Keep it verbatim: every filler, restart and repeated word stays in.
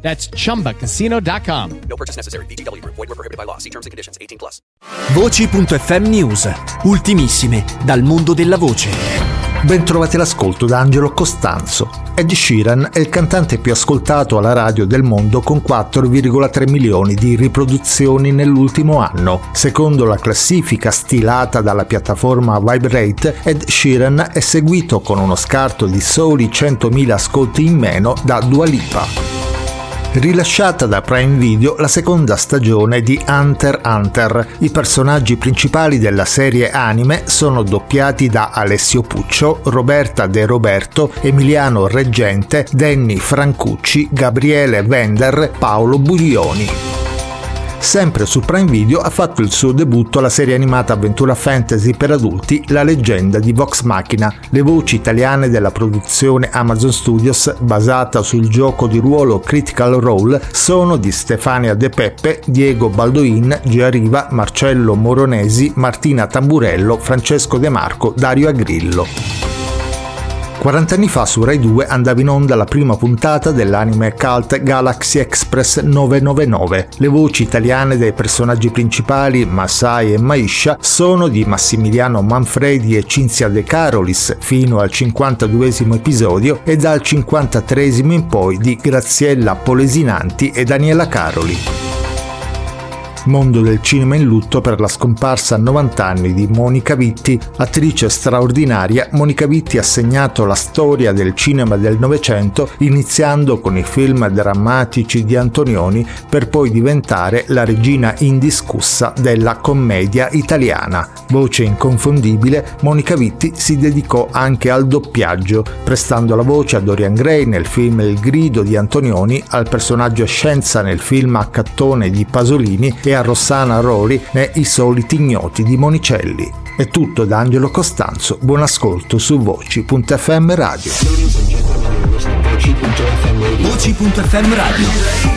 That's chumba casino dot com. No purchase necessary. V G W Group. Void where prohibited by law. See terms and conditions. eighteen plus. voci punto effe emme News. Ultimissime dal mondo della voce. Ben trovati l'ascolto da Angelo Costanzo. Ed Sheeran è il cantante più ascoltato alla radio del mondo con quattro virgola tre milioni di riproduzioni nell'ultimo anno. Secondo la classifica stilata dalla piattaforma Vibrate, Ed Sheeran è seguito con uno scarto di soli centomila ascolti in meno da Dua Lipa. Rilasciata da Prime Video la seconda stagione di Hunter x Hunter. I personaggi principali della serie anime sono doppiati da Alessio Puccio, Roberta De Roberto, Emiliano Reggente, Danny Francucci, Gabriele Wender, Paolo Buglioni. Sempre su Prime Video ha fatto il suo debutto la serie animata avventura fantasy per adulti La leggenda di Vox Machina. Le voci italiane della produzione Amazon Studios, basata sul gioco di ruolo Critical Role, sono di Stefania De Peppe, Diego Baldoin, Gia Riva, Marcello Moronesi, Martina Tamburello, Francesco De Marco, Dario Agrillo. quaranta anni fa su Rai due andava in onda la prima puntata dell'anime cult Galaxy Express nove nove nove. Le voci italiane dei personaggi principali Masai e Maisha sono di Massimiliano Manfredi e Cinzia De Carolis fino al cinquantaduesimo episodio e dal cinquantatreesimo in poi di Graziella Polesinanti e Daniela Caroli. Mondo del cinema in lutto per la scomparsa a novanta anni di Monica Vitti. Attrice straordinaria, Monica Vitti ha segnato la storia del cinema del Novecento, iniziando con i film drammatici di Antonioni per poi diventare la regina indiscussa della commedia italiana. Voce inconfondibile, Monica Vitti si dedicò anche al doppiaggio, prestando la voce a Dorian Gray nel film Il grido di Antonioni, al personaggio Scienza nel film Accattone di Pasolini e a Rossana Roli e I soliti ignoti di Monicelli. È tutto da Angelo Costanzo, buon ascolto su voci punto effe emme Radio. voci punto effe emme Radio.